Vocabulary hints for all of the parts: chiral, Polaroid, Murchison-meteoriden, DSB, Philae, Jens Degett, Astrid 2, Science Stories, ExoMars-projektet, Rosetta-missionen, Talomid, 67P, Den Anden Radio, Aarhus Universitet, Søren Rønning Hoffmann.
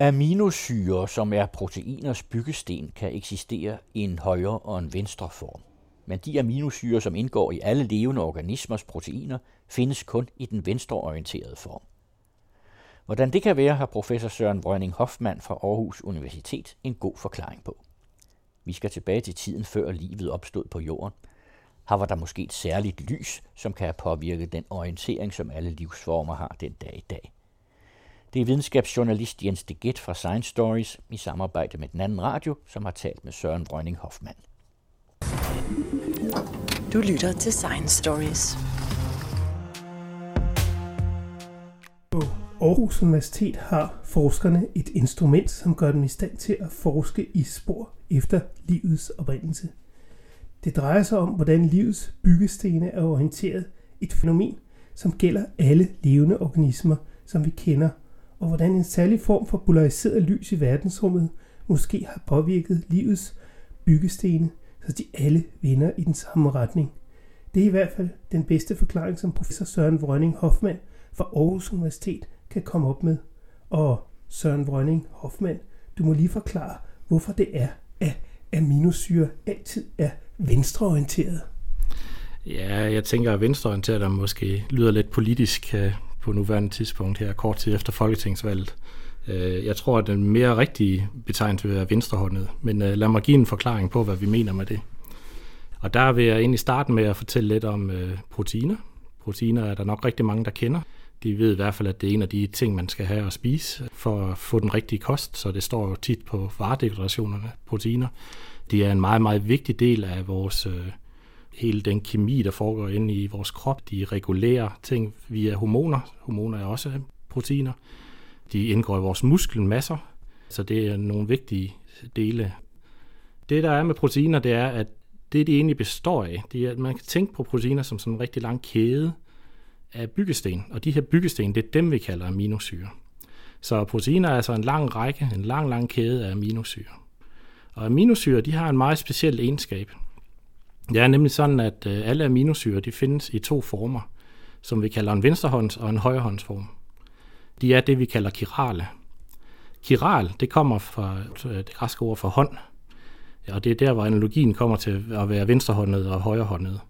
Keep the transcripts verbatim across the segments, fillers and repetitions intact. Aminosyrer, som er proteiners byggesten, kan eksistere i en højre og en venstre form. Men de aminosyrer, som indgår i alle levende organismers proteiner, findes kun i den venstreorienterede form. Hvordan det kan være, har professor Søren Rønning Hoffmann fra Aarhus Universitet en god forklaring på. Vi skal tilbage til tiden før livet opstod på jorden. Her var der måske et særligt lys, som kan påvirke den orientering, som alle livsformer har den dag i dag. Det er videnskabsjournalist Jens Degett fra Science Stories i samarbejde med Den Anden Radio, som har talt med Søren Rønning Hoffmann. Du lytter til Science Stories. På Aarhus Universitet har forskerne et instrument, som gør dem i stand til at forske i spor efter livets oprindelse. Det drejer sig om, hvordan livets byggestene er orienteret, et fænomen, som gælder alle levende organismer, som vi kender, og hvordan en særlig form for polariseret lys i verdensrummet måske har påvirket livets byggestene, så de alle vender i den samme retning. Det er i hvert fald den bedste forklaring, som professor Søren Rønning Hoffmann fra Aarhus Universitet kan komme op med. Og Søren Rønning Hoffmann, du må lige forklare, hvorfor det er, at aminosyre altid er venstreorienteret. Ja, jeg tænker, at venstreorienteret der måske lyder lidt politisk på nuværende tidspunkt her, kort tid efter folketingsvalget. Jeg tror, at den mere rigtige betegnelse vil være venstrehåndet, men lad mig give en forklaring på, hvad vi mener med det. Og der vil jeg egentlig starte med at fortælle lidt om proteiner. Proteiner er der nok rigtig mange, der kender. De ved i hvert fald, at det er en af de ting, man skal have at spise for at få den rigtige kost, så det står jo tit på varedeklarationerne, proteiner. Det er en meget, meget vigtig del af vores hele den kemi, der foregår inde i vores krop. De regulerer ting via hormoner. Hormoner er også proteiner. De indgår i vores muskelmasser, så det er nogle vigtige dele. Det, der er med proteiner, det er, at det, de egentlig består af, det er, at man kan tænke på proteiner som sådan en rigtig lang kæde af byggesten. Og de her byggesten, det er dem, vi kalder aminosyre. Så proteiner er altså en lang række, en lang, lang kæde af aminosyre. Og aminosyre, de har en meget speciel egenskab. Det er nemlig sådan, at alle aminosyre, de findes i to former, som vi kalder en venstrehånds- og en højrehåndsform. De er det, vi kalder chirale. Chiral, det kommer fra det græske ord for hånd, og det er der, hvor analogien kommer til at være venstrehåndet og højrehåndet.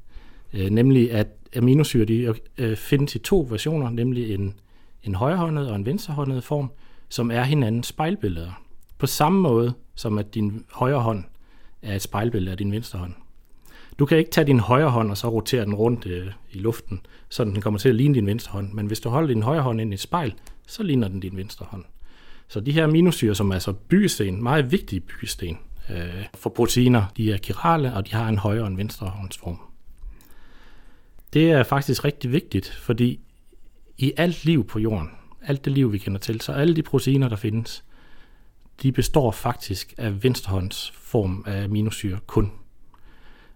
Nemlig, at aminosyre de findes i to versioner, nemlig en, en højrehåndet og en venstrehåndet form, som er hinandens spejlbilleder. På samme måde, som at din højre hånd er et spejlbillede af din venstre hånd. Du kan ikke tage din højre hånd og så rotere den rundt øh, i luften, så den kommer til at ligne din venstre hånd. Men hvis du holder din højre hånd ind i et spejl, så ligner den din venstre hånd. Så de her aminosyrer, som er altså byggesten, meget vigtige byggesten øh, for proteiner, de er chirale, og de har en højre og en venstre håndsform. Det er faktisk rigtig vigtigt, fordi i alt liv på jorden, alt det liv vi kender til, så alle de proteiner, der findes, de består faktisk af venstrehåndsform af aminosyre kun.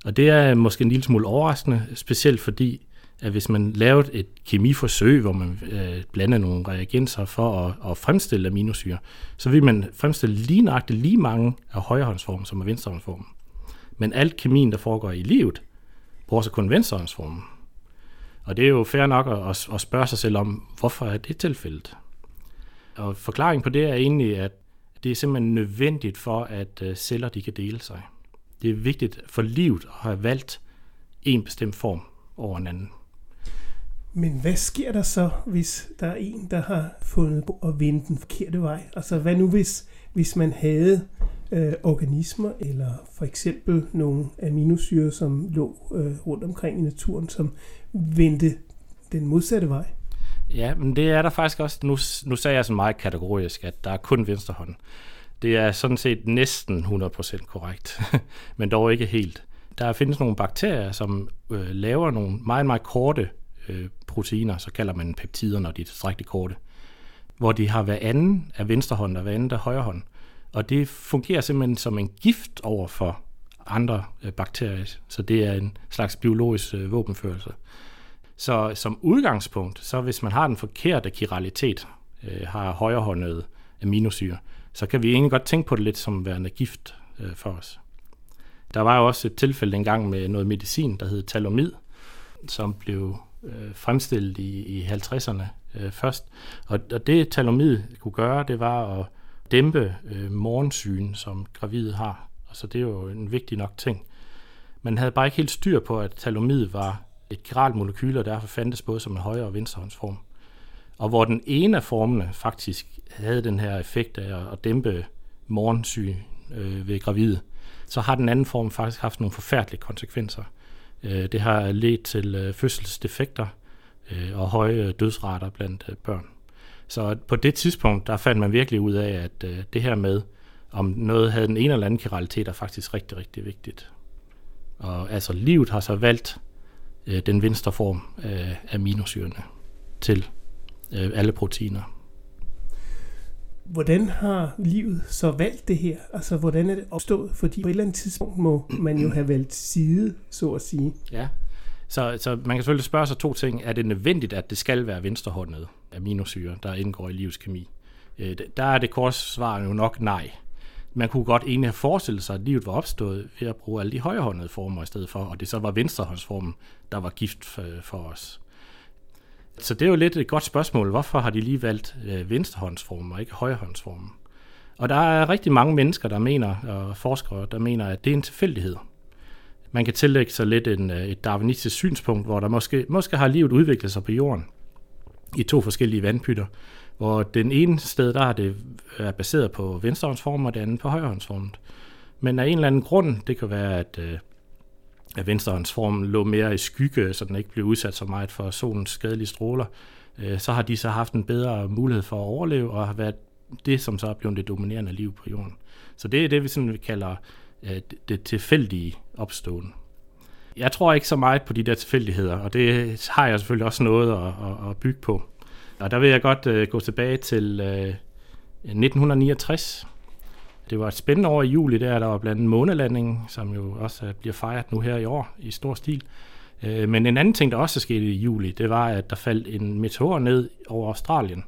Og det er måske en lille smule overraskende, specielt fordi, at hvis man lavede et kemiforsøg, hvor man øh, blander nogle reagenser for at, at fremstille aminosyre, så vil man fremstille lige nøjagtigt lige mange af højrehåndsformen som af venstrehåndsformen. Men alt kemien, der foregår i livet, bruger så kun venstrehåndsformen. Og det er jo fair nok at, at spørge sig selv om, hvorfor er det tilfældet? Og forklaringen på det er egentlig, at det er simpelthen nødvendigt for, at celler de kan dele sig. Det er vigtigt for livet at have valgt en bestemt form over en anden. Men hvad sker der så, hvis der er en, der har fundet på at vende den forkerte vej? Altså hvad nu hvis, hvis man havde øh, organismer eller for eksempel nogle aminosyre, som lå øh, rundt omkring i naturen, som vendte den modsatte vej? Ja, men det er der faktisk også. Nu, nu sagde jeg så meget kategorisk, at der er kun venstre hånd. Det er sådan set næsten hundrede procent korrekt, men dog ikke helt. Der findes nogle bakterier, som øh, laver nogle meget, meget korte øh, proteiner, så kalder man peptider, når de er tilstrækkeligt korte, hvor de har hver anden af venstre hånd og hver anden af højre hånd. Og det fungerer simpelthen som en gift over for andre øh, bakterier, så det er en slags biologisk øh, våbenførelse. Så som udgangspunkt, så hvis man har den forkerte chiralitet, øh, har højrehåndede aminosyre, så kan vi egentlig godt tænke på det lidt som værende gift øh, for os. Der var jo også et tilfælde engang med noget medicin, der hed Talomid, som blev øh, fremstillet i, i halvtredserne øh, først. Og, og det Talomid kunne gøre, det var at, dæmpe øh, morgensygen, som gravide har. Altså det er jo en vigtig nok ting. Man havde bare ikke helt styr på, at talomid var et chiralt molekyle, og derfor fandtes både som en højre- og venstrehåndsform. Og hvor den ene af formene faktisk havde den her effekt af at dæmpe morgensygen øh, ved gravide, så har den anden form faktisk haft nogle forfærdelige konsekvenser. Øh, det har ledt til øh, fødselsdefekter øh, og høje dødsrater blandt øh, børn. Så på det tidspunkt, der fandt man virkelig ud af, at øh, det her med, om noget havde den ene eller anden chiralitet, er faktisk rigtig, rigtig vigtigt. Og altså livet har så valgt øh, den venstre form af aminosyrene til øh, alle proteiner. Hvordan har livet så valgt det her? Altså hvordan er det opstået? Fordi på et eller andet tidspunkt må man jo have valgt side, så at sige. Ja, så, så man kan selvfølgelig spørge sig to ting. Er det nødvendigt, at det skal være venstrehåndede aminosyre, der indgår i livets kemi? Øh, der er det korte svar jo nok nej. Man kunne godt egentlig have forestillet sig, at livet var opstået ved at bruge alle de højrehåndede former i stedet for, og det så var venstrehåndsformen, der var gift for os. Så det er jo lidt et godt spørgsmål. Hvorfor har de lige valgt venstrehåndsformen og ikke højrehåndsformen? Og der er rigtig mange mennesker, der mener, og forskere, der mener, at det er en tilfældighed. Man kan tillægge sig lidt en, et darwinistisk synspunkt, hvor der måske, måske har livet udviklet sig på jorden i to forskellige vandpytter, hvor den ene sted, der er det er baseret på venstrehåndsformen, og det andet på højrehåndsformen. Men af en eller anden grund, det kan være, at, at venstrehåndsformen lå mere i skygge, så den ikke blev udsat så meget for solens skadelige stråler, så har de så haft en bedre mulighed for at overleve, og har været det, som så er blevet det dominerende liv på jorden. Så det er det, vi sådan kalder det tilfældige opståen. Jeg tror ikke så meget på de der tilfældigheder, og det har jeg selvfølgelig også noget at, at bygge på. Og der vil jeg godt øh, gå tilbage til øh, nitten niogtres. Det var et spændende år i juli, der, der var blandt andet månelandingen, som jo også bliver fejret nu her i år i stor stil. Øh, men en anden ting, der også skete i juli, det var, at der faldt en meteor ned over Australien.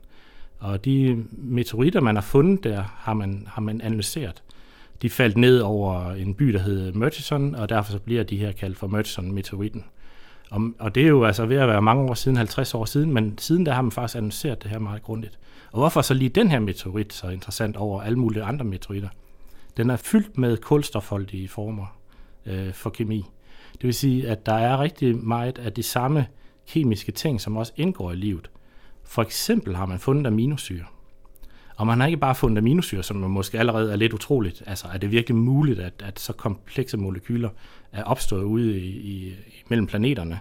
Og de meteoritter, man har fundet der, har man, har man analyseret. De faldt ned over en by, der hed Murchison, og derfor så bliver de her kaldt for Murchison-meteoriden. Og det er jo altså ved at være mange år siden, halvtreds år siden, men siden der har man faktisk analyseret det her meget grundigt. Og hvorfor så lige den her meteorit så interessant over alle mulige andre meteoritter? Den er fyldt med kulstofholdige former øh, for kemi. Det vil sige, at der er rigtig meget af de samme kemiske ting, som også indgår i livet. For eksempel har man fundet aminosyre. Og man har ikke bare fundet aminosyre, som måske allerede er lidt utroligt. Altså er det virkelig muligt, at, at så komplekse molekyler er opstået ude i, i, mellem planeterne,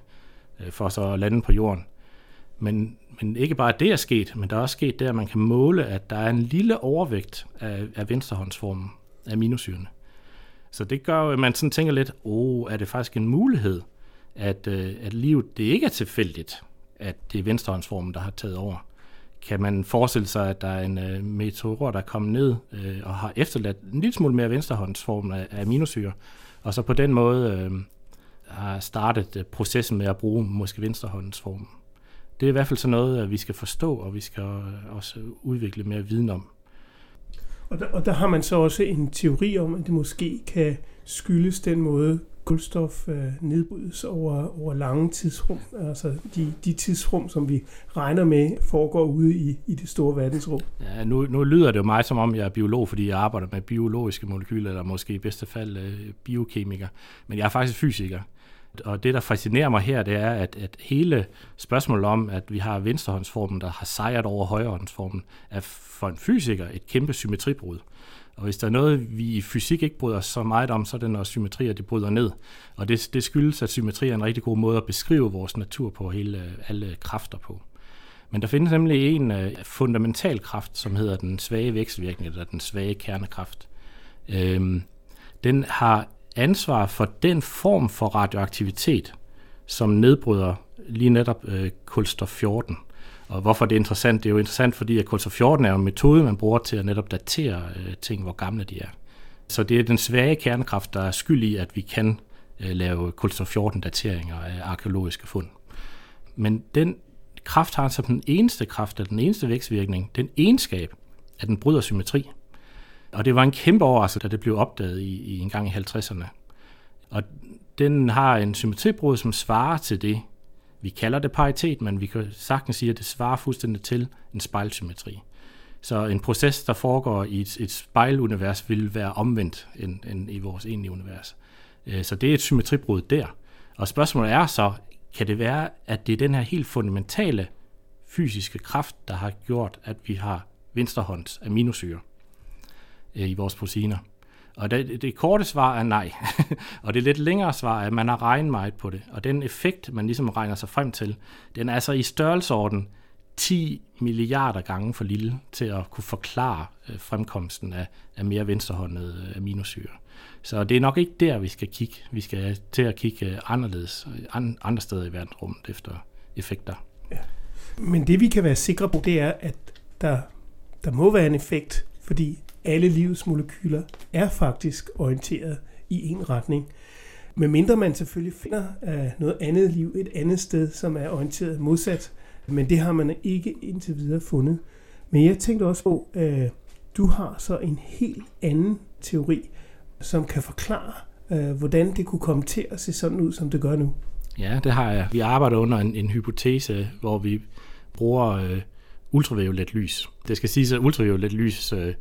for så at lande på jorden. Men, men ikke bare det er sket, men der er også sket det, at man kan måle, at der er en lille overvægt af, af venstrehåndsformen af aminosyrene. Så det gør, at man sådan tænker lidt, åh, oh, er det faktisk en mulighed, at, at livet, det ikke er tilfældigt, at det er venstrehåndsformen, der har taget over. Kan man forestille sig, at der er en øh, meteor, der er kommet ned øh, og har efterladt en lille smule mere venstrehåndsform af, af aminosyre, og så på den måde øh, har startet øh, processen med at bruge måske venstrehåndsformen. Det er i hvert fald sådan noget, vi skal forstå, og vi skal også udvikle mere viden om. Og der, og der har man så også en teori om, at det måske kan skyldes den måde, kulstof øh, nedbrydes over, over lange tidsrum, altså de, de tidsrum, som vi regner med, foregår ude i, i det store verdensrum. Ja, nu, nu lyder det jo meget som om, jeg er biolog, fordi jeg arbejder med biologiske molekyler, eller måske i bedste fald øh, biokemiker, men jeg er faktisk fysiker. Og det, der fascinerer mig her, det er, at, at hele spørgsmålet om, at vi har venstrehåndsformen, der har sejret over højrehåndsformen, er for en fysiker et kæmpe symmetribrud. Og hvis der er noget, vi i fysik ikke bryder så meget om, så er det, når symmetrier det bryder ned. Og det, det skyldes, at symmetri er en rigtig god måde at beskrive vores natur på, hele, alle kræfter på. Men der findes nemlig en uh, fundamental kraft, som hedder den svage vekselvirkning, eller den svage kernekraft. Øhm, den har ansvar for den form for radioaktivitet, som nedbryder lige netop øh, kulstof fjorten. Og hvorfor det er interessant? Det er jo interessant, fordi at kulstof fjorten er en metode, man bruger til at netop datere øh, ting, hvor gamle de er. Så det er den svage kernekraft, der er skyld i, at vi kan øh, lave kulstof fjorten-dateringer af arkæologiske fund. Men den kraft har altså den eneste kraft, eller den eneste vækstvirkning, den egenskab, at den bryder symmetri. Og det var en kæmpe overraskelse, da det blev opdaget i, i en gang i halvtredserne. Og den har en symmetribrud, som svarer til det. Vi kalder det paritet, men vi kan sagtens sige, at det svarer fuldstændig til en spejlsymmetri. Så en proces, der foregår i et, et spejlunivers, vil være omvendt end, end i vores egentlige univers. Så det er et symmetribrud der. Og spørgsmålet er så, kan det være, at det er den her helt fundamentale fysiske kraft, der har gjort, at vi har venstrehånds aminosyre i vores proteiner? Og det, det korte svar er nej. Og det lidt længere svar er, at man har regnet meget på det. Og den effekt, man ligesom regner sig frem til, den er altså i størrelsesorden ti milliarder gange for lille til at kunne forklare øh, fremkomsten af, af mere venstrehåndede øh, aminosyre. Så det er nok ikke der, vi skal kigge. Vi skal til at kigge anderledes, an, andre steder i verdensrummet efter effekter. Ja. Men det vi kan være sikre på, det er, at der, der må være en effekt, fordi alle livets molekyler er faktisk orienteret i én retning. Medmindre man selvfølgelig finder øh, noget andet liv et andet sted, som er orienteret modsat. Men det har man ikke indtil videre fundet. Men jeg tænkte også på, øh, du har så en helt anden teori, som kan forklare, øh, hvordan det kunne komme til at se sådan ud, som det gør nu. Ja, det har jeg. Vi arbejder under en, en hypotese, hvor vi bruger øh, ultraviolet lys. Det skal siges, at ultraviolet lys øh,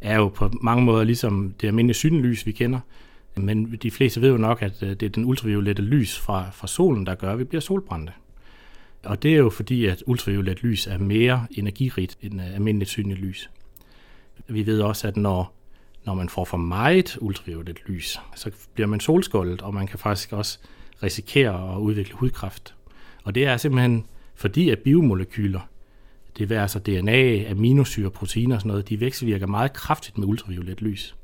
er jo på mange måder ligesom det almindelige synlys, vi kender. Men de fleste ved jo nok, at øh, det er den ultraviolette lys fra, fra solen, der gør, at vi bliver solbrændte. Og det er jo fordi, at ultraviolet lys er mere energirigt end almindeligt synligt lys. Vi ved også, at når, når man får for meget ultraviolet lys, så bliver man solskoldet, og man kan faktisk også risikere at udvikle hudkræft. Og det er simpelthen fordi, at biomolekyler, det vil altså D N A, aminosyre, proteiner og sådan noget, de vekselvirker meget kraftigt med ultraviolet lys.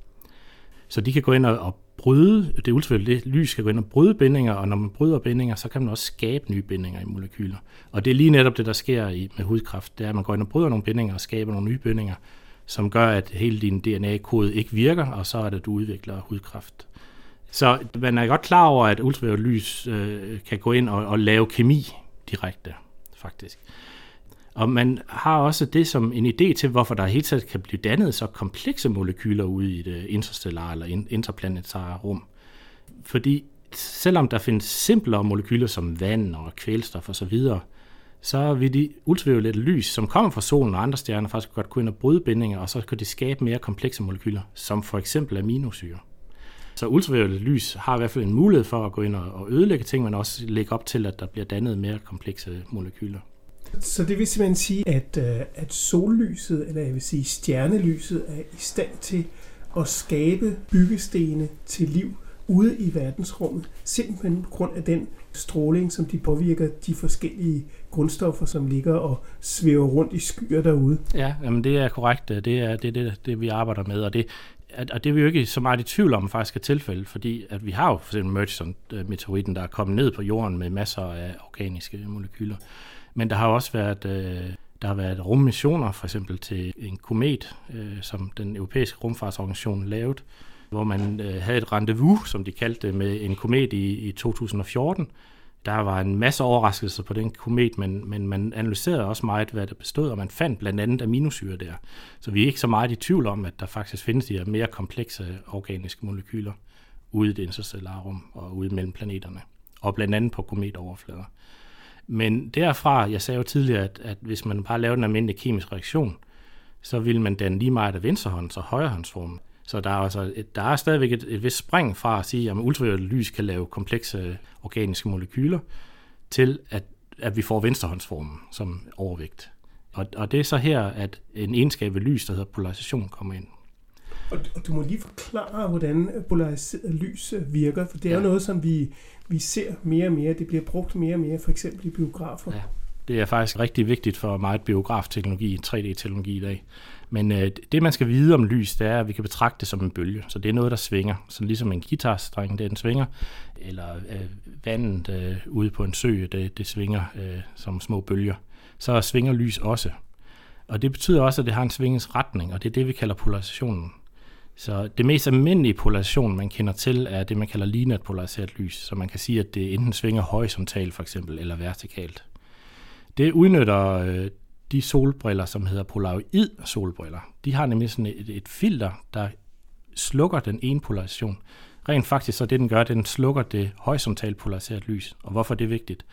Så de kan gå ind og bryde, det ultraviolette lys kan gå ind og bryde bindinger, og når man bryder bindinger, så kan man også skabe nye bindinger i molekyler. Og det er lige netop det, der sker i, med hudkræft, det er, at man går ind og bryder nogle bindinger og skaber nogle nye bindinger, som gør, at hele din D N A-kode ikke virker, og så er det, at du udvikler hudkræft. Så man er godt klar over, at ultraviolette lys øh, kan gå ind og, og lave kemi direkte, faktisk. Og man har også det som en idé til, hvorfor der helt tiden kan blive dannet så komplekse molekyler ude i det interstellare eller interplanetare rum. Fordi selvom der findes simplere molekyler som vand og kvælstof og så videre, så vil de ultraviolette lys, som kommer fra solen og andre stjerner, faktisk godt kunne ind og bryde bindinger, og så kan de skabe mere komplekse molekyler, som for eksempel aminosyre. Så ultraviolette lys har i hvert fald en mulighed for at gå ind og ødelægge ting, men også lægge op til, at der bliver dannet mere komplekse molekyler. Så det vil simpelthen sige, at, at sollyset, eller jeg vil sige stjernelyset, er i stand til at skabe byggestene til liv ude i verdensrummet, simpelthen på grund af den stråling, som de påvirker de forskellige grundstoffer, som ligger og svæver rundt i skyer derude. Ja, jamen det er korrekt. Det er det, det, det vi arbejder med, og det, og det er vi jo ikke så meget i tvivl om, faktisk er tilfældet, fordi at vi har jo for eksempel Murchison-meteoriden, der er kommet ned på jorden med masser af organiske molekyler. Men der har også været, der har været rummissioner, for eksempel til en komet, som den europæiske rumfartsorganisation lavede, hvor man havde et rendezvous, som de kaldte det, med en komet i to tusind og fjorten. Der var en masse overraskelser på den komet, men, men man analyserede også meget, hvad der bestod, og man fandt blandt andet aminosyre der. Så vi er ikke så meget i tvivl om, at der faktisk findes de her mere komplekse organiske molekyler ude i det interstellare rum og ude mellem planeterne, og blandt andet på kometoverflader. Men derfra, jeg sagde jo tidligere, at, at hvis man bare lavede en almindelig kemisk reaktion, så ville man danne lige meget af venstrehånds- og højrehåndsformen. Så der er, altså et, der er stadigvæk et, et vist spring fra at sige, at ultraviolet lys kan lave komplekse organiske molekyler, til at, at vi får venstrehåndsformen som overvægt. Og, og det er så her, at en egenskab ved lys, der hedder polarisation, kommer ind. Og du må lige forklare, hvordan polariseret lys virker, for det er jo ja. noget, som vi, vi ser mere og mere. Det bliver brugt mere og mere, for eksempel i biografer. Ja, det er faktisk rigtig vigtigt for meget biografteknologi, tre D-teknologi i dag. Men øh, det, man skal vide om lys, det er, at vi kan betragte det som en bølge. Så det er noget, der svinger. Så ligesom en guitarstreng, det den svinger. Eller øh, vandet øh, ude på en sø, det, det svinger øh, som små bølger. Så svinger lys også. Og det betyder også, at det har en svingingsretning, og det er det, vi kalder polarisationen. Så det mest almindelige polarisation, man kender til, er det, man kalder lineært polariseret lys. Så man kan sige, at det enten svinger horisontalt for eksempel, eller vertikalt. Det udnytter øh, de solbriller, som hedder polaroid solbriller. De har nemlig sådan et, et filter, der slukker den ene polarisation. Rent faktisk så det, den gør, den slukker det horisontalt polariseret lys. Og hvorfor er det vigtigt?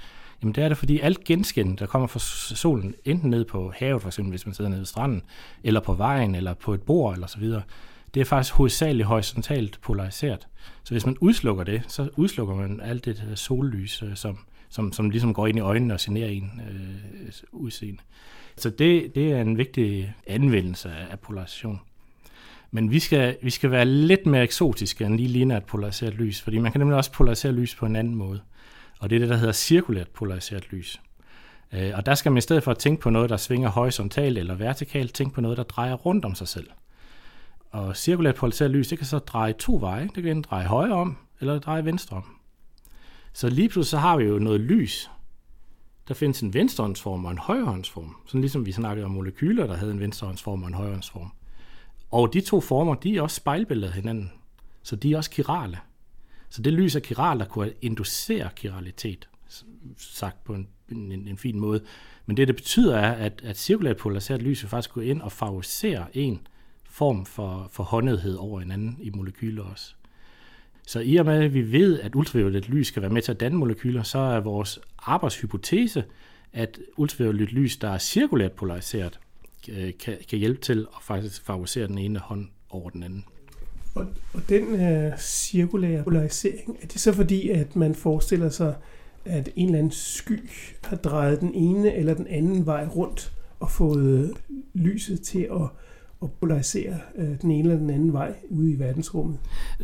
Jamen det er det, fordi alt genskin, der kommer fra solen, enten ned på havet, for eksempel hvis man sidder nede ved stranden, eller på vejen, eller på et bord, eller så videre, det er faktisk hovedsageligt horisontalt polariseret. Så hvis man udslukker det, så udslukker man alt det sollys, som, som, som ligesom går ind i øjnene og generer en øh, udseende. Så det, det er en vigtig anvendelse af polarisation. Men vi skal, vi skal være lidt mere eksotiske end lige lineært polariseret lys, fordi man kan nemlig også polarisere lys på en anden måde. Og det er det, der hedder cirkulært polariseret lys. Øh, og der skal man i stedet for at tænke på noget, der svinger horisontalt eller vertikalt, tænke på noget, der drejer rundt om sig selv. Og cirkulært polariseret lys, det kan så dreje to veje. Det kan dreje højre om, eller dreje venstre om. Så lige pludselig så har vi jo noget lys. Der findes en venstrehåndsform og en højrehåndsform. Sådan ligesom vi snakkede om molekyler, der havde en venstrehåndsform og en højrehåndsform. Og de to former, de er også spejlbilleder hinanden. Så de er også chirale. Så det lys af chiral, der kunne inducere chiralitet, sagt på en, en, en fin måde. Men det, det betyder, er, at, at cirkulært polariseret lys vil faktisk gå ind og favorisere en form for, for håndedhed over hinanden i molekyler også. Så i og med, at vi ved, at ultraviolet lys kan være med til at danne molekyler, så er vores arbejdshypotese, at ultraviolet lys, der er cirkulært polariseret, kan, kan hjælpe til at faktisk favorisere den ene hånd over den anden. Og, og den øh, cirkulære polarisering, er det så fordi, at man forestiller sig, at en eller anden sky har drejet den ene eller den anden vej rundt og fået lyset til at og polarisere øh, den ene eller den anden vej ude i verdensrummet?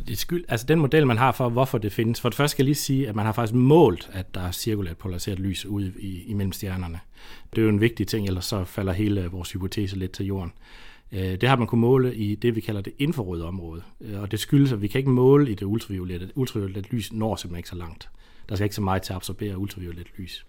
Det skyld, altså den model, man har for, hvorfor det findes. For det første skal jeg lige sige, at man har faktisk målt, at der er cirkulært polariseret lys ude i, imellem stjernerne. Det er jo en vigtig ting, ellers så falder hele vores hypotese lidt til jorden. Øh, det har man kunnet måle i det, vi kalder det infrarøde område. Øh, og det skyldes, at vi kan ikke måle i det ultraviolette. Ultraviolet lys når simpelthen ikke så langt. Der skal ikke så meget til at absorbere ultraviolet lys.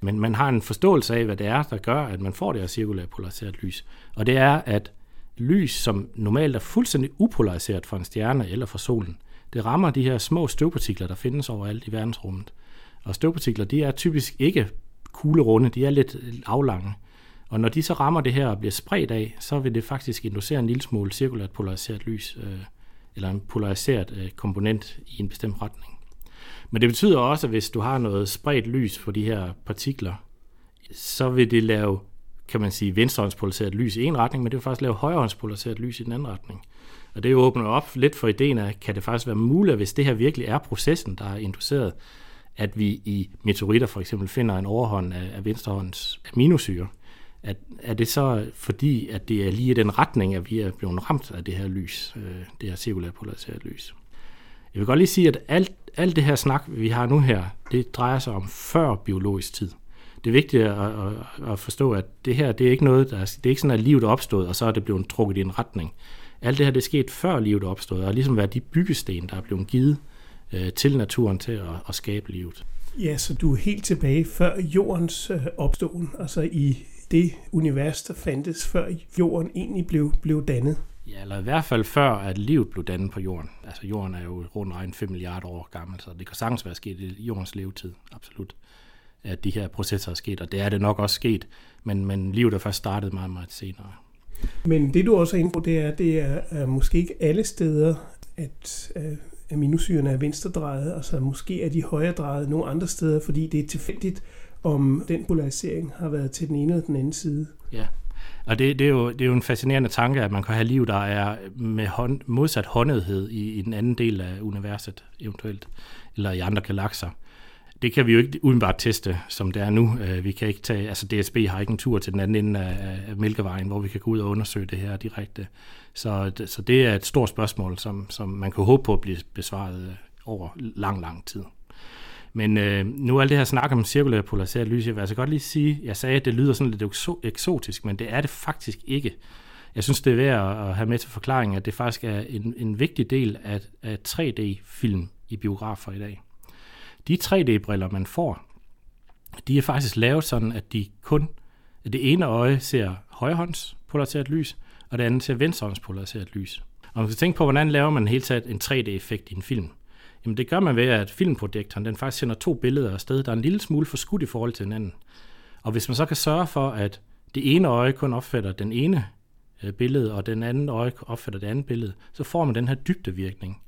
Men man har en forståelse af, hvad det er, der gør, at man får det her cirkulært polariseret lys. Og det er, at lys, som normalt er fuldstændig upolariseret fra en stjerne eller fra solen, det rammer de her små støvpartikler, der findes overalt i verdensrummet. Og støvpartikler, de er typisk ikke kuglerunde, de er lidt aflange. Og når de så rammer det her og bliver spredt af, så vil det faktisk inducere en lille smule cirkulært polariseret lys, øh, eller en polariseret øh, komponent i en bestemt retning. Men det betyder også, at hvis du har noget spredt lys på de her partikler, så vil det lave, kan man sige, venstrehåndspolariseret lys i en retning, men det vil faktisk lave højrehåndspolariseret lys i den anden retning. Og det åbner op lidt for ideen af, kan det faktisk være muligt, hvis det her virkelig er processen, der er induceret, at vi i meteoritter for eksempel finder en overhånd af venstrehånds aminosyre. At, er det så fordi, at det er lige i den retning, at vi er blevet ramt af det her lys, det her cirkulært polariseret lys? Jeg vil godt lige sige, at alt, alt det her snak, vi har nu her, det drejer sig om før biologisk tid. Det er vigtigt at, at, at forstå, at det her, det er ikke noget, der, det er ikke sådan, at livet er opstået, og så er det blevet trukket i en retning. Alt det her, det er sket før livet er opstået, og ligesom været de byggesten, der er blevet givet øh, til naturen til at, at skabe livet. Ja, så du er helt tilbage før jordens øh, opståen, altså i det univers, der fandtes, før jorden egentlig blev, blev dannet. Ja, eller i hvert fald før, at livet blev dannet på jorden. Altså jorden er jo rundt regnet fem milliarder år gammel, så det kan sagtens være sket i jordens levetid, absolut, at de her processer er sket, og det er det nok også sket, men, men livet er først startet meget, meget senere. Men det, du også er inde på, det er, det er, er måske ikke alle steder, at øh, aminosyrene er venstredrejet, og så måske er de højredrejet nogle andre steder, fordi det er tilfældigt, om den polarisering har været til den ene eller den anden side. Ja, og det, det, er, jo, det er jo en fascinerende tanke, at man kan have liv, der er med hånd, modsat håndedhed i, i den anden del af universet, eventuelt, eller i andre galakser. Det kan vi jo ikke udenbart teste, som det er nu. Vi kan ikke tage, altså D S B har ikke en tur til den anden ende af Mælkevejen, hvor vi kan gå ud og undersøge det her direkte. Så, så det er et stort spørgsmål, som, som man kan håbe på at blive besvaret over lang, lang tid. Men øh, nu alt det her snak om cirkulært polariseret lys, jeg vil altså godt lige sige, jeg sagde, at det lyder sådan lidt eksotisk, men det er det faktisk ikke. Jeg synes, det er værd at have med til forklaringen, at det faktisk er en, en vigtig del af, af tre D-film i biografer i dag. De tre D-briller, man får, de er faktisk lavet sådan, at de kun, at det ene øje ser højrehåndspolariseret lys, og det andet ser venstrehåndspolariseret lys. Og man skal tænke på, hvordan laver man helt taget en tre D-effekt i en film? Jamen det gør man ved, at filmprojektoren den faktisk sender to billeder afsted, der er en lille smule forskudt i forhold til hinanden. Og hvis man så kan sørge for, at det ene øje kun opfatter den ene billede, og den anden øje opfatter det andet billede, så får man den her dybdevirkning.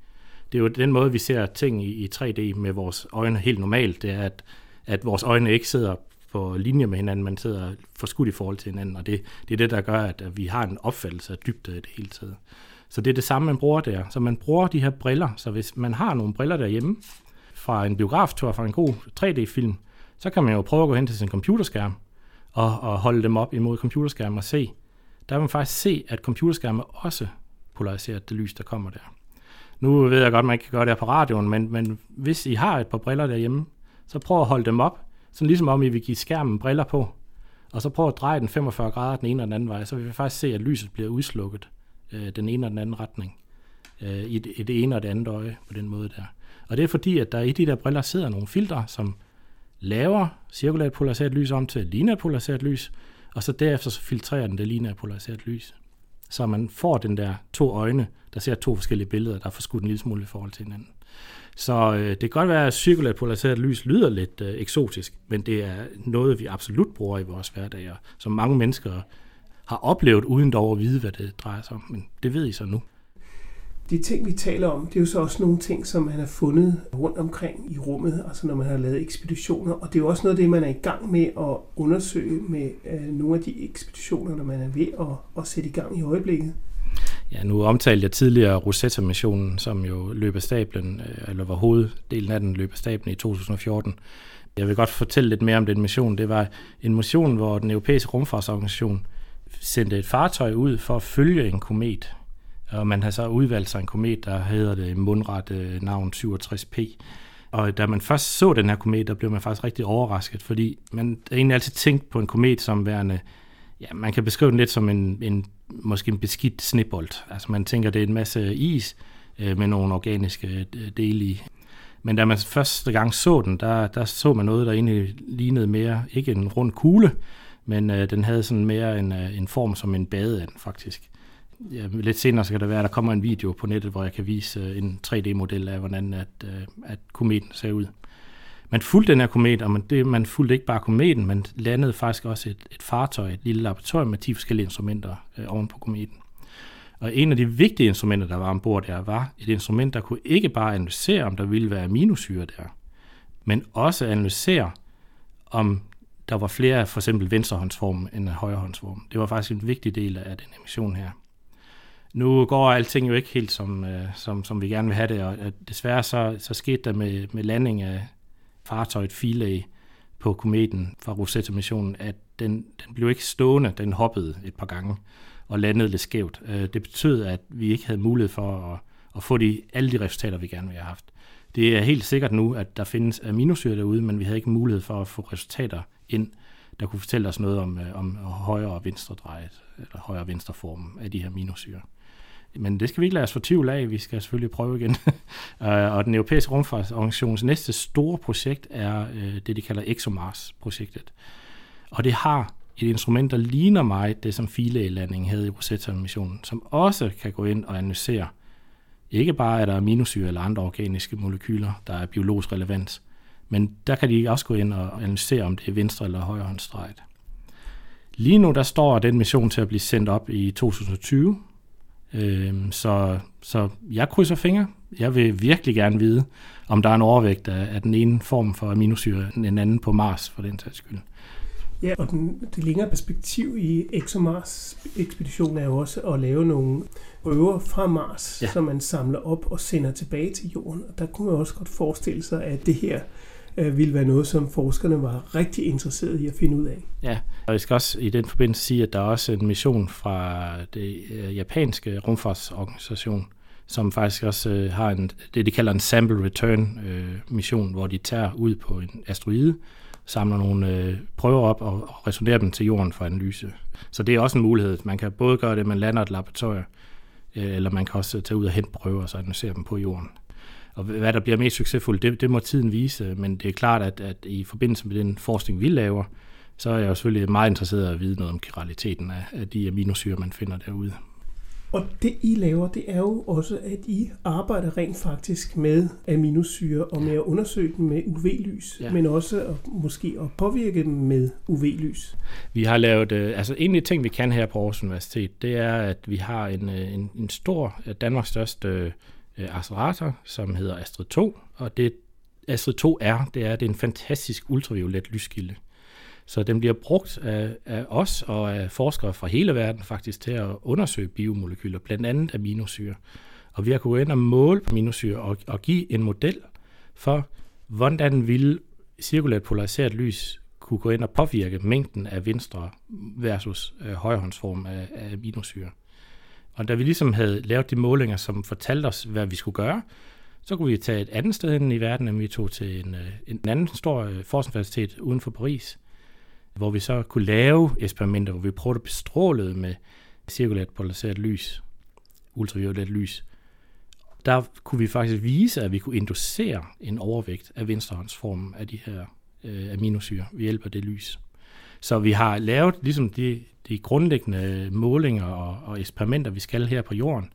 Det er jo den måde, vi ser ting i tre D med vores øjne helt normalt. Det er, at, at vores øjne ikke sidder på linje med hinanden, man sidder forskudt i forhold til hinanden, og det, det er det, der gør, at vi har en opfattelse af dybde i det hele tiden. Så det er det samme, man bruger der. Så man bruger de her briller, så hvis man har nogle briller derhjemme, fra en biograftur, fra en god tre D-film, så kan man jo prøve at gå hen til sin computerskærm, og, og holde dem op imod computerskærmen og se. Der vil man faktisk se, at computerskærmen også polariserer det lys, der kommer der. Nu ved jeg godt, at man ikke kan gøre det på radioen, men, men hvis I har et par briller derhjemme, så prøv at holde dem op, sådan ligesom om I vil give skærmen briller på, og så prøv at dreje den femogfyrre grader den ene og den anden vej, så vil vi faktisk se, at lyset bliver udslukket øh, den ene og den anden retning, øh, i, det, i det ene og det andet øje på den måde der. Og det er fordi, at der i de der briller sidder nogle filtre, som laver cirkulært polariseret lys om til lineært polariseret lys, og så derefter så filtrerer den det lineært polariseret lys. Så man får den der to øjne, der ser to forskellige billeder, der er forskudt en lille smule i forhold til hinanden. Så øh, det kan godt være, at cirkulært polariseret lys lyder lidt øh, eksotisk, men det er noget, vi absolut bruger i vores hverdag, og som mange mennesker har oplevet uden dog at vide, hvad det drejer sig om. Men det ved I så nu. De ting, vi taler om, det er jo så også nogle ting, som man har fundet rundt omkring i rummet, altså når man har lavet ekspeditioner. Og det er jo også noget af det, man er i gang med at undersøge med nogle af de ekspeditioner, når man er ved at, at sætte i gang i øjeblikket. Ja, nu omtalte jeg tidligere Rosetta-missionen, som jo løb af stablen, eller var hoveddelen af den løb af stablen i to tusind og fjorten. Jeg vil godt fortælle lidt mere om den mission. Det var en mission, hvor den europæiske rumfartsorganisation sendte et fartøj ud for at følge en komet. Og man har så udvalgt sig en komet, der hedder det mundret øh, navn syvogtres P. Og da man først så den her komet, der blev man faktisk rigtig overrasket, fordi man egentlig altid tænkt på en komet som værende, ja, man kan beskrive den lidt som en, en måske en beskidt snebold. Altså man tænker, det er en masse is øh, med nogle organiske øh, dele i. Men da man første gang så den, der, der så man noget, der egentlig lignede mere, ikke en rund kugle, men øh, den havde sådan mere en, øh, en form som en badeand faktisk. Ja, lidt senere så kan der være, at der kommer en video på nettet, hvor jeg kan vise en tre D-model af, hvordan at, at kometen ser ud. Man fulgte den her komet, og man, det, man fulgte ikke bare kometen, man landede faktisk også et, et fartøj, et lille laboratorium med ti forskellige instrumenter øh, oven på kometen. Og en af de vigtige instrumenter, der var ombord der, var et instrument, der kunne ikke bare analysere, om der ville være aminosyre der, men også analysere, om der var flere for eksempel venstrehåndsformen end højrehåndsformen. Det var faktisk en vigtig del af den emission her. Nu går alting jo ikke helt, som, som, som vi gerne vil have det, og desværre så, så skete der med, med landing af fartøjet Philae på kometen fra Rosetta-missionen, at den, den blev ikke stående, den hoppede et par gange og landede lidt skævt. Det betød, at vi ikke havde mulighed for at, at få de, alle de resultater, vi gerne ville have haft. Det er helt sikkert nu, at der findes aminosyre derude, men vi havde ikke mulighed for at få resultater ind, der kunne fortælle os noget om, om højre og venstre drejet, eller højre og venstre formen af de her aminosyre. Men det skal vi ikke lade os fortvivle af, vi skal selvfølgelig prøve igen. Og den europæiske rumfartsorganisations næste store projekt er det, de kalder ExoMars-projektet. Og det har et instrument, der ligner meget det, som Philae-landingen havde i Rosetta-missionen, som også kan gå ind og analysere, ikke bare er der aminosyre eller andre organiske molekyler, der er biologisk relevans, men der kan de også gå ind og analysere, om det er venstre eller højrehåndsdrejet. Lige nu der står den mission til at blive sendt op i to tusind og tyve, Så, så jeg krydser fingre. Jeg vil virkelig gerne vide, om der er en overvægt af, af den ene form for aminosyre end den anden på Mars, for den sags skyld. Ja, og den, det længere perspektiv i ExoMars-ekspeditionen er jo også at lave nogle prøver fra Mars, ja. Som man samler op og sender tilbage til Jorden. Og der kunne man også godt forestille sig, at det her øh, ville være noget, som forskerne var rigtig interesserede i at finde ud af. Ja, og jeg skal også i den forbindelse sige, at der er også en mission fra det øh, japanske rumfartsorganisation, som faktisk også øh, har en, det, de kalder en sample return øh, mission, hvor de tager ud på en asteroide, samler nogle øh, prøver op og, og returnerer dem til Jorden for analyse. Så det er også en mulighed. Man kan både gøre det, man lander et laboratorium, øh, eller man kan også tage ud og hente prøver og så analysere dem på Jorden. Og hvad der bliver mest succesfuldt, det, det må tiden vise, men det er klart, at, at i forbindelse med den forskning, vi laver, så er jeg selvfølgelig meget interesseret i at vide noget om chiraliteten af, af de aminosyre, man finder derude. Og det, I laver, det er jo også, at I arbejder rent faktisk med aminosyre og med at undersøge dem med U V-lys, ja. Men også at, måske at påvirke dem med U V-lys. Vi har lavet, altså en af de ting, vi kan her på Aarhus Universitet, det er, at vi har en, en, en stor, Danmarks største accelerator, som hedder Astrid to, og det Astrid to er, det er, det er en fantastisk ultraviolet lyskilde. Så den bliver brugt af, af os og af forskere fra hele verden faktisk til at undersøge biomolekyler, blandt andet aminosyre. Og vi har kunnet ind og måle aminosyre og, og give en model for, hvordan ville cirkulært polariseret lys kunne gå ind og påvirke mængden af venstre versus øh, højrehåndsform af, af aminosyre. Og da vi ligesom havde lavet de målinger, som fortalte os, hvad vi skulle gøre, så kunne vi tage et andet sted hen i verden, end vi tog til en, en anden stor forskningsuniversitet uden for Paris, hvor vi så kunne lave eksperimenter, hvor vi prøvede at bestråle med cirkulært polariseret lys, ultraviolet lys. Der kunne vi faktisk vise, at vi kunne inducere en overvægt af venstrehåndsformen af de her øh, aminosyre ved hjælp af det lys. Så vi har lavet ligesom de, de grundlæggende målinger og, og eksperimenter, vi skal her på jorden,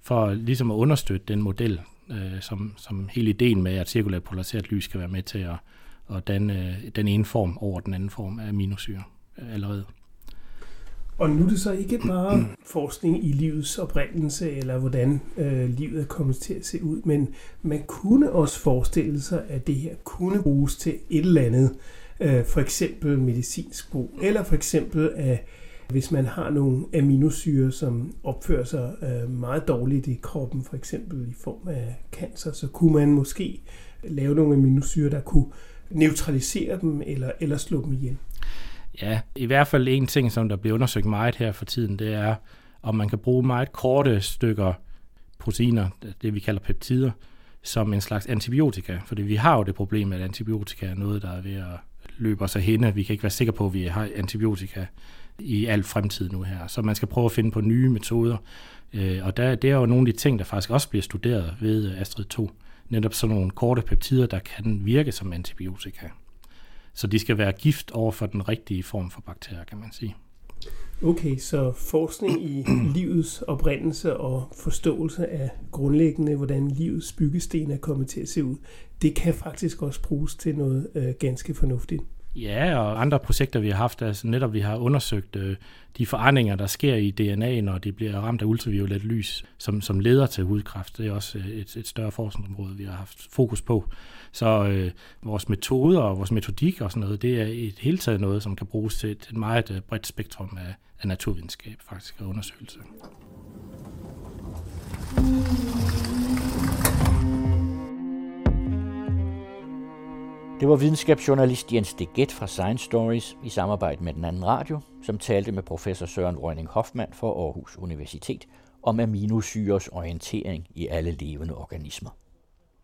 for ligesom at understøtte den model, øh, som, som hele ideen med, at cirkulært polariseret lys kan være med til at og den, øh, den ene form over den anden form af aminosyre øh, allerede. Og nu er det så ikke bare forskning i livets oprindelse, eller hvordan øh, livet er kommet til at se ud, men man kunne også forestille sig, at det her kunne bruges til et eller andet, øh, for eksempel medicinsk brug, eller for eksempel, at hvis man har nogle aminosyre, som opfører sig øh, meget dårligt i kroppen, for eksempel i form af cancer, så kunne man måske lave nogle aminosyre, der kunne neutralisere dem eller, eller slå dem ihjel? Ja, i hvert fald en ting, som der bliver undersøgt meget her for tiden, det er, om man kan bruge meget korte stykker proteiner, det vi kalder peptider, som en slags antibiotika. Fordi vi har jo det problem, at antibiotika er noget, der er ved at løbe os af hende. Vi kan ikke være sikre på, at vi har antibiotika i al fremtid nu her. Så man skal prøve at finde på nye metoder. Og der, det er jo nogle af de ting, der faktisk også bliver studeret ved Astrid to. Netop sådan nogle korte peptider, der kan virke som antibiotika. Så de skal være gift over for den rigtige form for bakterier, kan man sige. Okay, så forskning i livets oprindelse og forståelse af grundlæggende, hvordan livets byggesten er kommet til at se ud, det kan faktisk også bruges til noget øh, ganske fornuftigt. Ja, og andre projekter, vi har haft, altså netop vi har undersøgt øh, de forandringer, der sker i D N A, når det bliver ramt af ultraviolet lys, som, som leder til hudkræft. Det er også et, et større forskningsområde, vi har haft fokus på. Så øh, vores metoder og vores metodik og sådan noget, det er et hele taget noget, som kan bruges til et meget bredt spektrum af, af naturvidenskab faktisk og undersøgelse. Det var videnskabsjournalist Jens Degett fra Science Stories i samarbejde med Den Anden Radio, som talte med professor Søren Rønning Hoffmann fra Aarhus Universitet om aminosyres orientering i alle levende organismer.